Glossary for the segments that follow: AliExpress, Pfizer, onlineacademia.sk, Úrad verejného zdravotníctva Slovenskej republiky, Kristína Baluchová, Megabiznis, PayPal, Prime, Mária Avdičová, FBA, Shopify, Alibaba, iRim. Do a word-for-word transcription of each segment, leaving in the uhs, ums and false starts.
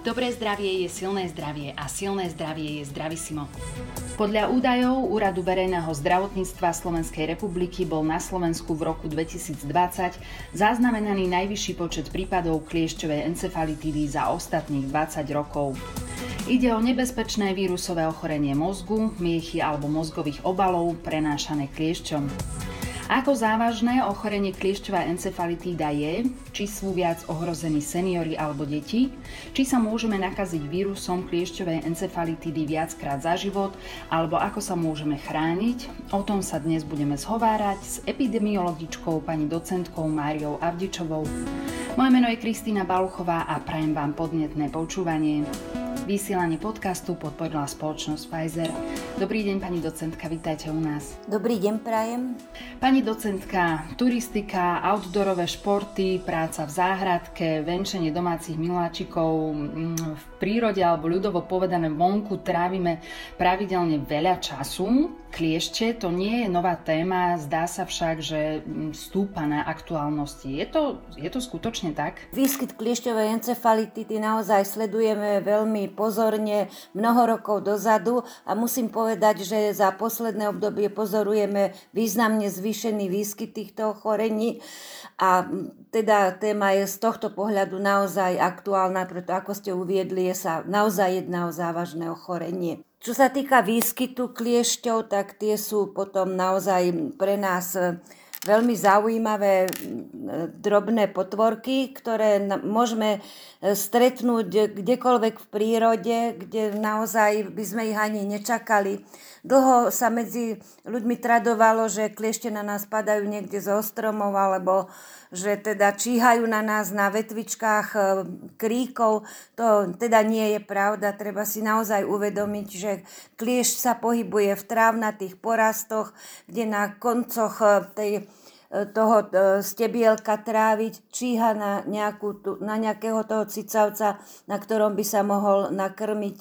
Dobré zdravie je silné zdravie a silné zdravie je zdravissimo. Podľa údajov Úradu verejného zdravotníctva Slovenskej republiky bol na Slovensku v roku dvetisícdvadsať zaznamenaný najvyšší počet prípadov kliešťovej encefalitídy za ostatných dvadsať rokov. Ide o nebezpečné vírusové ochorenie mozgu, miechy alebo mozgových obalov prenášané kliešťom. Ako závažné ochorenie kliešťová encefalitída je, či sú viac ohrození seniori alebo deti, či sa môžeme nakaziť vírusom kliešťovej encefalitídy viackrát za život, alebo ako sa môžeme chrániť, o tom sa dnes budeme zhovárať s epidemiologičkou pani docentkou Máriou Avdičovou. Moje meno je Kristína Baluchová a prajem vám podnetné počúvanie. Vysielanie podcastu podporila spoločnosť Pfizer. Dobrý deň, pani docentka, vítajte u nás. Dobrý deň, prajem. Pani docentka, turistika, outdoorové športy, práca v záhradke, venčenie domácich miláčikov v prírode alebo ľudovo povedané vonku trávime pravidelne veľa času. Kliešte to nie je nová téma, zdá sa však, že stúpa na aktuálnosti. Je to, je to skutočne tak? Výskyt kliešťovej encefalitidy naozaj sledujeme veľmi pozorne mnoho rokov dozadu a musím povedať, že za posledné obdobie pozorujeme významne zvýšený výskyt týchto ochorení a teda téma je z tohto pohľadu naozaj aktuálna, preto ako ste uviedli, je sa naozaj jedná o závažné ochorenie. Čo sa týka výskytu kliešťov, tak tie sú potom naozaj pre nás veľmi zaujímavé drobné potvorky, ktoré môžeme stretnúť kdekoľvek v prírode, kde naozaj by sme ich ani nečakali. Dlho sa medzi ľuďmi tradovalo, že kliešte na nás padajú niekde zo stromov, alebo že teda číhajú na nás na vetvičkách kríkov. To teda nie je pravda. Treba si naozaj uvedomiť, že kliešť sa pohybuje v trávnatých porastoch, kde na koncoch tej toho stebielka tráviť, číha na, nejakú, na nejakého toho cicavca, na ktorom by sa mohol nakrmiť.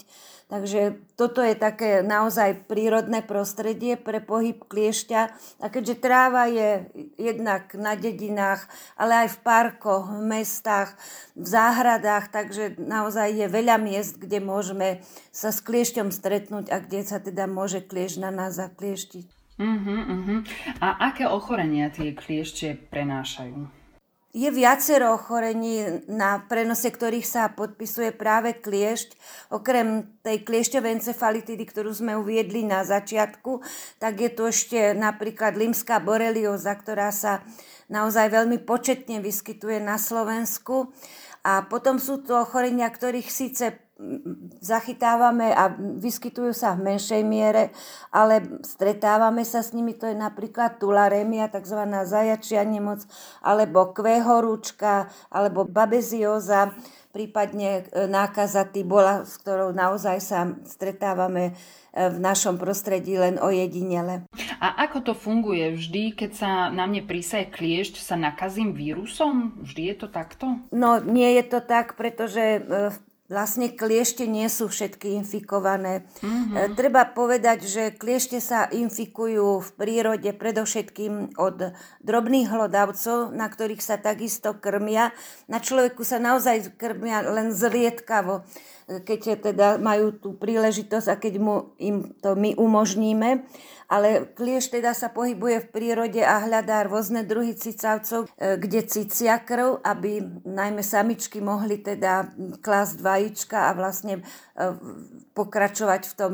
Takže toto je také naozaj prírodné prostredie pre pohyb kliešťa. A keďže tráva je jednak na dedinách, ale aj v parkoch, v mestách, v záhradách, takže naozaj je veľa miest, kde môžeme sa s kliešťom stretnúť a kde sa teda môže kliešť na nás zaklieštiť. Uh-huh, uh-huh. A aké ochorenia tie kliešte prenášajú? Je viacero ochorení, na prenose ktorých sa podpisuje práve kliešť. Okrem tej kliešťovej encefalitidy, ktorú sme uviedli na začiatku, tak je to ešte napríklad limská borelioza, ktorá sa naozaj veľmi početne vyskytuje na Slovensku. A potom sú to ochorenia, ktorých síce zachytávame a vyskytujú sa v menšej miere, ale stretávame sa s nimi, to je napríklad tularemia, tzv. Zajačia nemoc, alebo kvéhorúčka, alebo babezióza, prípadne nákaza tibola, s ktorou naozaj sa stretávame v našom prostredí len ojedinele. A ako to funguje? Vždy, keď sa na mne prísaje kliešť, sa nakazím vírusom? Vždy je to takto? No, nie je to tak, pretože v vlastne kliešte nie sú všetky infikované. Mm-hmm. Treba povedať, že kliešte sa infikujú v prírode predovšetkým od drobných hlodavcov, na ktorých sa takisto krmia. Na človeku sa naozaj krmia len zriedkavo, keď teda majú tú príležitosť a keď mu, im to my umožníme. Ale kliešť teda sa pohybuje v prírode a hľadá rôzne druhy cicavcov, kde cicia krv, aby najmä samičky mohli teda klásť vajíčka a vlastne pokračovať v tom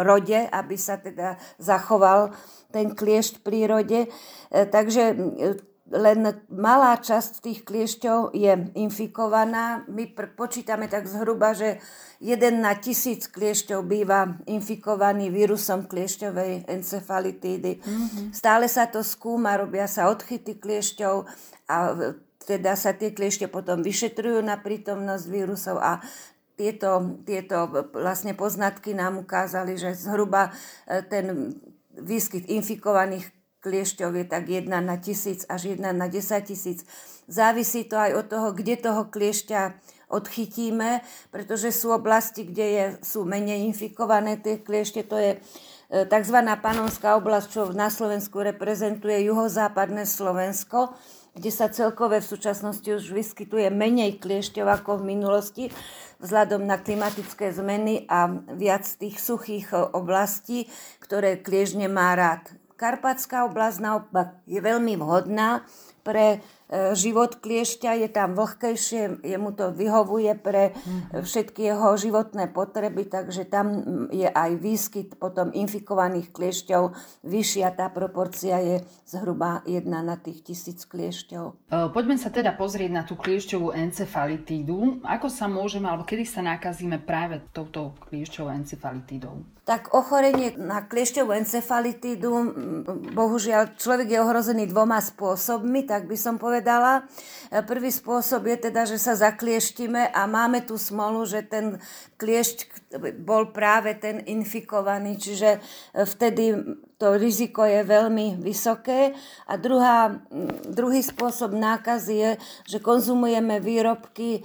rode, aby sa teda zachoval ten kliešť v prírode. Takže len malá časť tých kliešťov je infikovaná. My počítame tak zhruba, že jeden na tisíc kliešťov býva infikovaný vírusom kliešťovej encefalitídy. Mm-hmm. Stále sa to skúma, robia sa odchyty kliešťov a teda sa tie kliešte potom vyšetrujú na prítomnosť vírusov a tieto, tieto vlastne poznatky nám ukázali, že zhruba ten výskyt infikovaných kliešťov je tak jeden na tisíc až jeden na desať tisíc. Závisí to aj od toho, kde toho kliešťa odchytíme, pretože sú oblasti, kde je, sú menej infikované tie kliešte. To je tzv. Panonská oblasť, čo na Slovensku reprezentuje juhozápadné Slovensko. kde sa celkové v súčasnosti už vyskytuje menej kliešťov ako v minulosti vzhľadom na klimatické zmeny a viac tých suchých oblastí, ktoré kliešť nemá rád. Karpatská oblasť naopak je veľmi vhodná pre život kliešťa, je tam vlhkejšie, jemu to vyhovuje pre všetky jeho životné potreby, takže tam je aj výskyt potom infikovaných kliešťov vyššia, tá proporcia je zhruba jedna na tých tisíc kliešťov. Poďme sa teda pozrieť na tú kliešťovú encefalitídu. Ako sa môžeme, alebo kedy sa nakazíme práve touto kliešťovou encefalitídou? Tak ochorenie na kliešťovú encefalitídu, bohužiaľ človek je ohrozený dvoma spôsobmi, tak by som povedala. Dala. Prvý spôsob je teda, že sa zaklieštime a máme tú smolu, že ten kliešť bol práve ten infikovaný, čiže vtedy to riziko je veľmi vysoké. A druhá, druhý spôsob nákazy je, že konzumujeme výrobky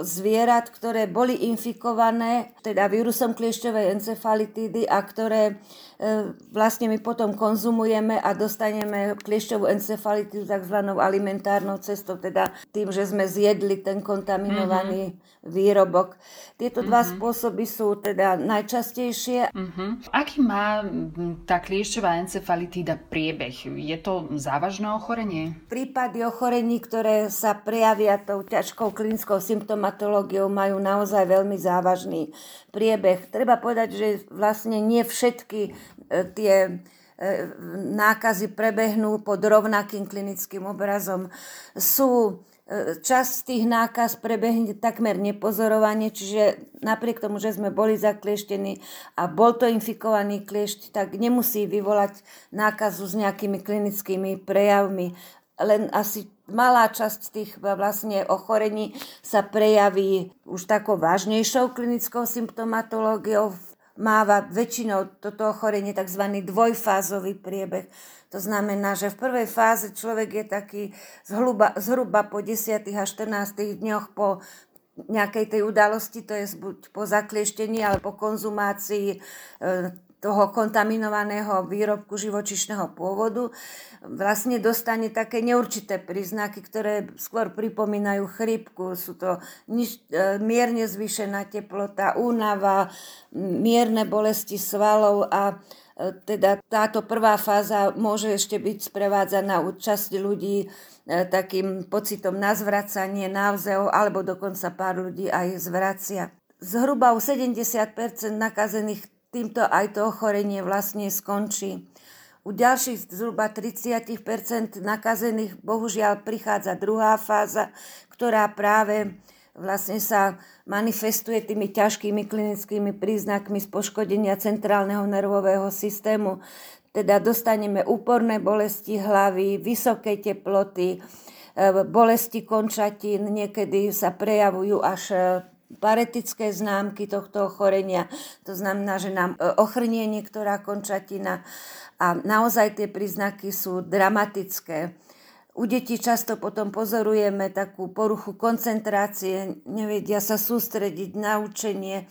zvierat, ktoré boli infikované, teda vírusom kliešťovej encefalitídy a ktoré vlastne my potom konzumujeme a dostaneme kliešťovú encefalitídu takzvanou alimentárnou cestou, teda tým, že sme zjedli ten kontaminovaný mm-hmm. výrobok. Tieto mm-hmm. dva spôsoby sú teda najčastejšie. Mm-hmm. Aký má tak kliešťová encefalitída priebeh? Je to závažné ochorenie? Prípady ochorení, ktoré sa prejavia tou ťažkou klinickou symptomatológiou, majú naozaj veľmi závažný priebeh. Treba povedať, že vlastne nie všetky tie nákazy prebehnú pod rovnakým klinickým obrazom. Sú Časť tých nákaz prebehne takmer nepozorovanie, čiže napriek tomu, že sme boli zaklieštení a bol to infikovaný kliešť, tak nemusí vyvolať nákazu s nejakými klinickými prejavmi. Len asi malá časť tých vlastne ochorení sa prejaví už takou vážnejšou klinickou symptomatológiou. Máva väčšinou toto ochorenie tzv. Dvojfázový priebeh. To znamená, že v prvej fáze človek je taký zhruba, zhruba po desiatich až štrnástich dňoch po nejakej tej udalosti, to je buď po zaklieštení alebo po konzumácii e, toho kontaminovaného výrobku živočíšneho pôvodu, vlastne dostane také neurčité príznaky, ktoré skôr pripomínajú chrípku. Sú to niž, e, mierne zvýšená teplota, únava, mierne bolesti svalov a teda táto prvá fáza môže ešte byť sprevádzaná u časti ľudí takým pocitom na zvracanie, návzeou, alebo dokonca pár ľudí aj zvracia. Zhruba u sedemdesiat percent nakazených týmto aj to ochorenie vlastne skončí. U ďalších zhruba tridsať percent nakazených bohužiaľ prichádza druhá fáza, ktorá práve vlastne sa manifestuje tými ťažkými klinickými príznakmi z poškodenia centrálneho nervového systému. Teda dostaneme úporné bolesti hlavy, vysoké teploty, bolesti končatín, niekedy sa prejavujú až paretické známky tohto ochorenia. To znamená, že nám ochrnie niektorá končatina a naozaj tie príznaky sú dramatické. U detí často potom pozorujeme takú poruchu koncentrácie, nevedia sa sústrediť na učenie.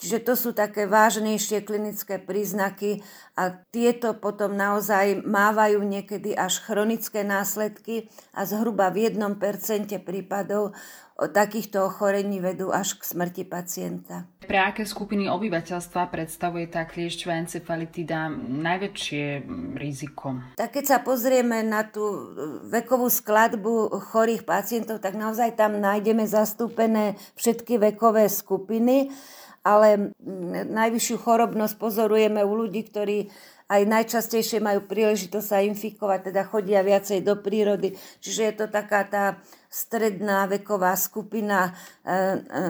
Čiže to sú také vážnejšie klinické príznaky a tieto potom naozaj mávajú niekedy až chronické následky a zhruba v jednom percente prípadov takýchto ochorení vedú až k smrti pacienta. Pre aké skupiny obyvateľstva predstavuje tá kliešťová encefalitída najväčšie riziko? Tak keď sa pozrieme na tú vekovú skladbu chorých pacientov, tak naozaj tam nájdeme zastúpené všetky vekové skupiny, ale najvyššiu chorobnosť pozorujeme u ľudí, ktorí aj najčastejšie majú príležitosť sa infikovať, teda chodia viacej do prírody. Čiže je to taká tá stredná veková skupina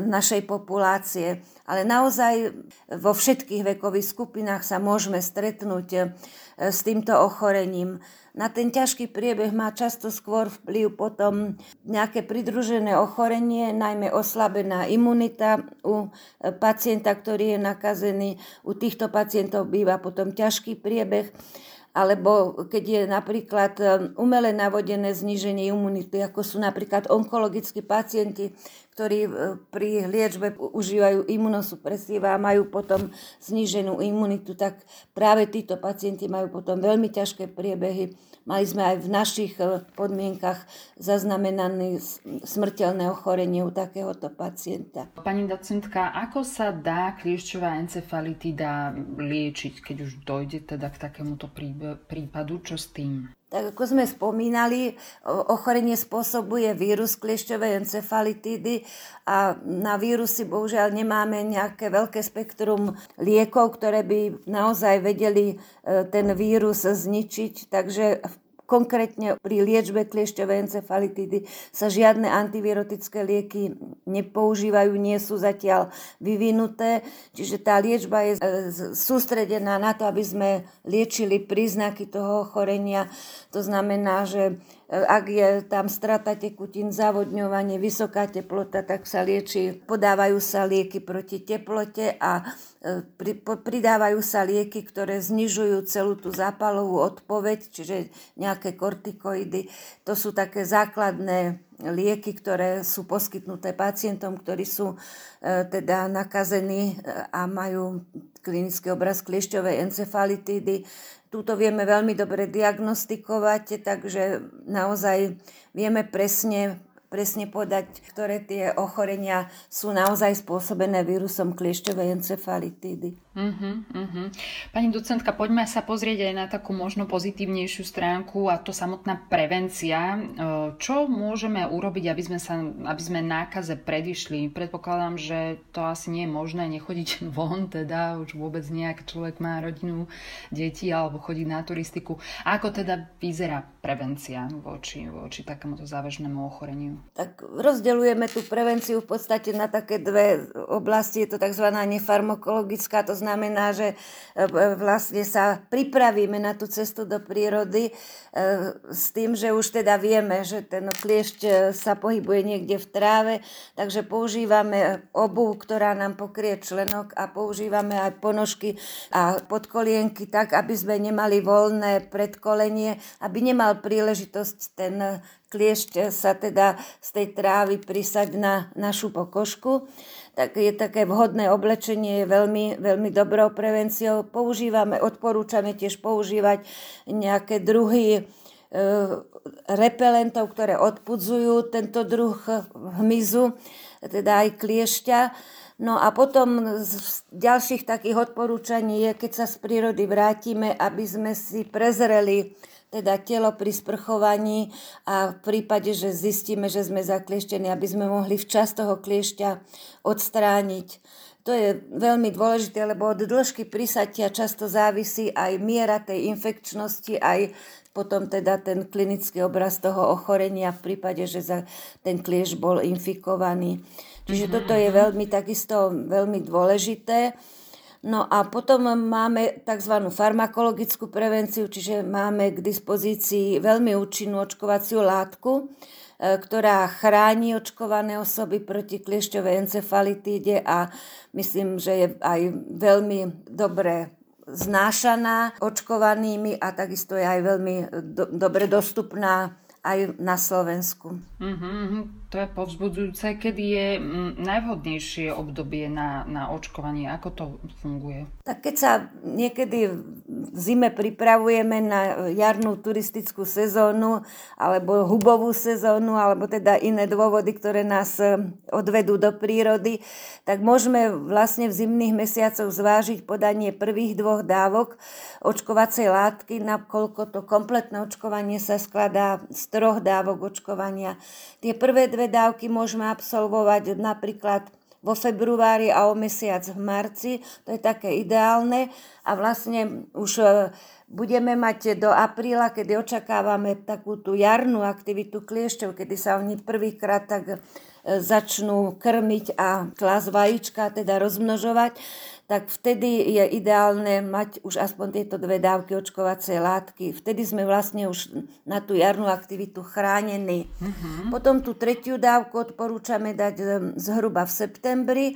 našej populácie. Ale naozaj vo všetkých vekových skupinách sa môžeme stretnúť s týmto ochorením. Na ten ťažký priebeh má často skôr vplyv potom nejaké pridružené ochorenie, najmä oslabená imunita u pacienta, ktorý je nakazený. U týchto pacientov býva potom ťažký priebeh. Alebo keď je napríklad umelé navodené zníženie imunity, ako sú napríklad onkologickí pacienti, ktorí pri liečbe užívajú imunosupresíva a majú potom zníženú imunitu, tak práve títo pacienti majú potom veľmi ťažké priebehy. Mali sme aj v našich podmienkach zaznamenané smrteľné ochorenie u takéhoto pacienta. Pani docentka, ako sa dá kliešťová encefalitida liečiť, keď už dojde teda k takémuto prípadu? Čo s tým? Tak ako sme spomínali, ochorenie spôsobuje vírus kliešťovej encefalitídy a na vírusy bohužiaľ nemáme nejaké veľké spektrum liekov, ktoré by naozaj vedeli ten vírus zničiť, takže konkrétne pri liečbe kliešťovej encefalitídy sa žiadne antivirotické lieky nepoužívajú, nie sú zatiaľ vyvinuté. Čiže tá liečba je sústredená na to, aby sme liečili príznaky toho ochorenia. To znamená, že ak je tam strata tekutín, zavodňovanie, vysoká teplota, tak sa lieči, podávajú sa lieky proti teplote a pridávajú sa lieky, ktoré znižujú celú tú zápalovú odpoveď, čiže nejaká Také kortikoidy. To sú také základné lieky, ktoré sú poskytnuté pacientom, ktorí sú e, teda nakazení a majú klinický obraz kliešťovej encefalitídy. Túto vieme veľmi dobre diagnostikovať, takže naozaj vieme presne presne podať, ktoré tie ochorenia sú naozaj spôsobené vírusom kliešťovej encefalitídy. Uh-huh, uh-huh. Pani docentka, poďme sa pozrieť aj na takú možno pozitívnejšiu stránku, a to samotná prevencia. Čo môžeme urobiť, aby sme, sa, aby sme nákaze predišli? Predpokladám, že to asi nie je možné nechodiť von, teda už vôbec nejak človek má rodinu, deti alebo chodí na turistiku. Ako teda vyzerá prevencia voči, voči takémuto závažnému ochoreniu? Tak rozdeľujeme tú prevenciu v podstate na také dve oblasti. Je to tzv. Nefarmakologická, to znamená, že vlastne sa pripravíme na tú cestu do prírody s tým, že už teda vieme, že ten kliešť sa pohybuje niekde v tráve, takže používame obuv, ktorá nám pokrie členok, a používame aj ponožky a podkolienky tak, aby sme nemali voľné predkolenie, aby nemal príležitosť ten kliešť sa teda z tej trávy prisať na našu pokožku. Tak je také vhodné oblečenie, je veľmi, veľmi dobrou prevenciou. Používame, odporúčame tiež používať nejaké druhy e, repelentov, ktoré odpudzujú tento druh hmyzu, teda aj kliešťa. No a potom z ďalších takých odporúčaní je, keď sa z prírody vrátime, aby sme si prezreli teda telo pri sprchovaní, a v prípade, že zistíme, že sme zaklieštení, aby sme mohli včas toho kliešťa odstrániť. To je veľmi dôležité, lebo od dĺžky prisatia často závisí aj miera tej infekčnosti, aj potom teda ten klinický obraz toho ochorenia v prípade, že za ten kliešť bol infikovaný. Čiže toto je veľmi takisto veľmi dôležité. No a potom máme tzv. Farmakologickú prevenciu, čiže máme k dispozícii veľmi účinnú očkovaciu látku, ktorá chráni očkované osoby proti kliešťovej encefalitíde, a myslím, že je aj veľmi dobre znášaná očkovanými a takisto je aj veľmi do- dobre dostupná aj na Slovensku. Mm-hmm, to je povzbudzujúce. Kedy je najvhodnejšie obdobie na, na očkovanie? Ako to funguje? Tak keď sa niekedy v zime pripravujeme na jarnú turistickú sezónu alebo hubovú sezónu, alebo teda iné dôvody, ktoré nás odvedú do prírody, tak môžeme vlastne v zimných mesiacoch zvážiť podanie prvých dvoch dávok očkovacej látky, nakoľko to kompletné očkovanie sa skladá z troch dávok očkovania. Tie prvé dve dávky môžeme absolvovať napríklad vo februári a o mesiac v marci. To je také ideálne. A vlastne už budeme mať do apríla, kedy očakávame takú tú jarnú aktivitu kliešťov, kedy sa oni prvýkrát tak začnú krmiť a klásť vajíčka, teda rozmnožovať, tak vtedy je ideálne mať už aspoň tieto dve dávky očkovacej látky. Vtedy sme vlastne už na tú jarnú aktivitu chránení. Uh-huh. Potom tú tretiu dávku odporúčame dať zhruba v septembri,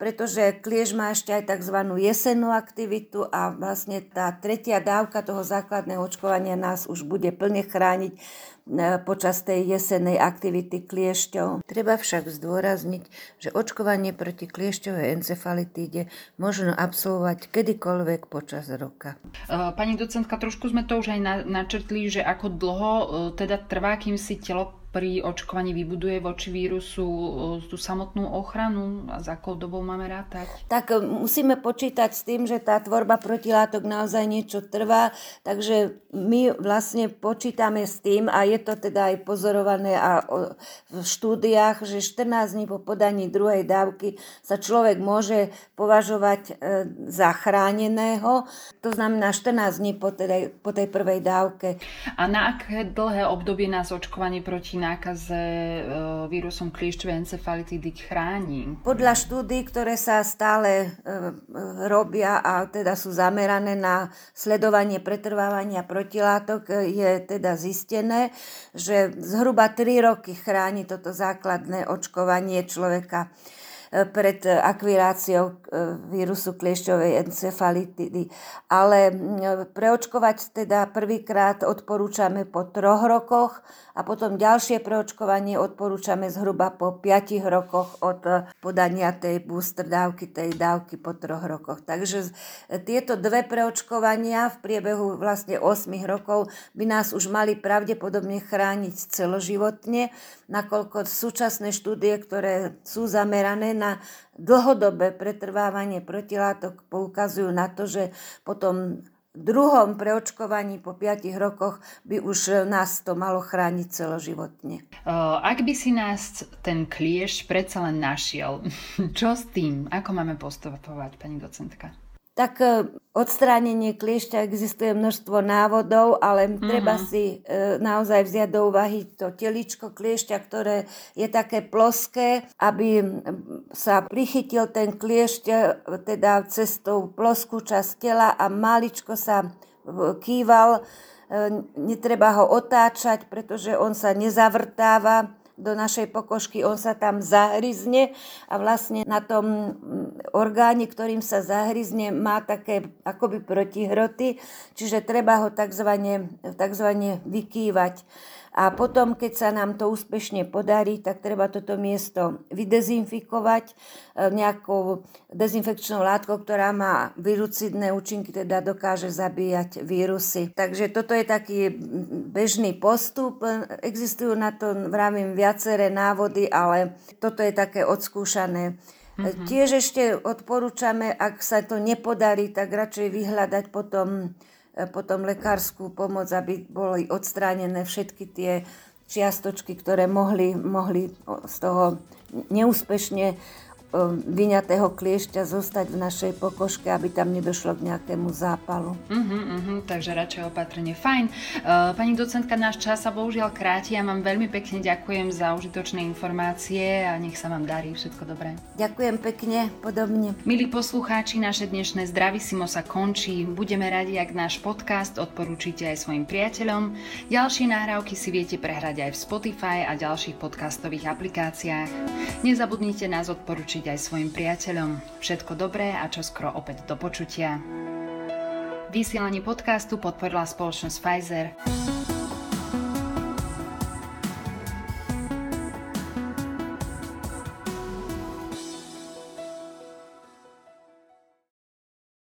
pretože kliešť má ešte aj tzv. Jesennú aktivitu, a vlastne tá tretia dávka toho základného očkovania nás už bude plne chrániť počas tej jesennej aktivity kliešťov. Treba však zdôrazniť, že očkovanie proti kliešťovej encefalitíde môže možno absolvovať kedykoľvek počas roka. Pani docentka, trošku sme to už aj načrtli, že ako dlho teda trvá, kým si telo pri očkovaní vybuduje voči vírusu tú samotnú ochranu a za akou dobou máme rátať? Tak musíme počítať s tým, že tá tvorba protilátok naozaj niečo trvá, takže my vlastne počítame s tým, a je to teda aj pozorované a v štúdiách, že štrnásť dní po podaní druhej dávky sa človek môže považovať za chráneného, to znamená štrnásť dní po tej, po tej prvej dávke. A na aké dlhé obdobie nás očkovanie proti nákaze vírusom kliešťovej encefalitídy chráni? Podľa štúdií, ktoré sa stále robia a teda sú zamerané na sledovanie pretrvávania protilátok, je teda zistené, že zhruba tri roky chráni toto základné očkovanie človeka pred akviráciou vírusu kliešťovej encefalitidy. Ale preočkovať teda prvýkrát odporúčame po troch rokoch a potom ďalšie preočkovanie odporúčame zhruba po piatich rokoch od podania tej booster dávky, tej dávky po troch rokoch. Takže tieto dve preočkovania v priebehu vlastne osem rokov by nás už mali pravdepodobne chrániť celoživotne, nakoľko súčasné štúdie, ktoré sú zamerané na dlhodobé pretrvávanie protilátok, poukazujú na to, že potom druhom preočkovaní po piatich rokoch by už nás to malo chrániť celoživotne. Ak by si nás ten kliešť predsa len našiel, čo s tým? Ako máme postupovať, pani docentka? Tak odstránenie kliešťa existuje množstvo návodov, ale mm-hmm. treba si e, naozaj vziať do úvahy to teličko kliešťa, ktoré je také ploské, aby sa prichytil ten kliešť teda cez tú ploskú časť tela a maličko sa kýval. E, netreba ho otáčať, pretože on sa nezavrtáva do našej pokožky, on sa tam zahryzne a vlastne na tom orgáne, ktorým sa zahryzne, má také akoby protihroty, čiže treba ho takzvane, takzvane vykývať. A potom, keď sa nám to úspešne podarí, tak treba toto miesto vydezinfikovať nejakou dezinfekčnou látkou, ktorá má virucidné účinky, teda dokáže zabíjať vírusy. Takže toto je taký bežný postup. Existujú na to, vravím, viaceré návody, ale toto je také odskúšané. Mm-hmm. Tiež ešte odporúčame, ak sa to nepodarí, tak radšej vyhľadať potom potom lekárskú pomoc, aby boli odstránené všetky tie čiastočky, ktoré mohli, mohli z toho neúspešne vyňatého kliešťa zostať v našej pokožke, aby tam nedošlo k nejakému zápalu. Uh-huh, uh-huh, takže radšej opatrne. Fajn. Uh, pani docentka, náš čas sa bohužiaľ kráti. Ja vám veľmi pekne ďakujem za užitočné informácie a nech sa vám darí všetko dobré. Ďakujem pekne, podobne. Milí poslucháči, naše dnešné Zdravisimo sa končí. Budeme radi, ak náš podcast odporúčite aj svojim priateľom. Ďalšie nahrávky si viete prehrať aj v Spotify a ďalších podcastových aplikáciách. Nezabudnite nás odporúčiť aj svojim priateľom. Všetko dobré a čoskoro opäť do počutia. Vysielanie podcastu podporila spoločnosť Pfizer.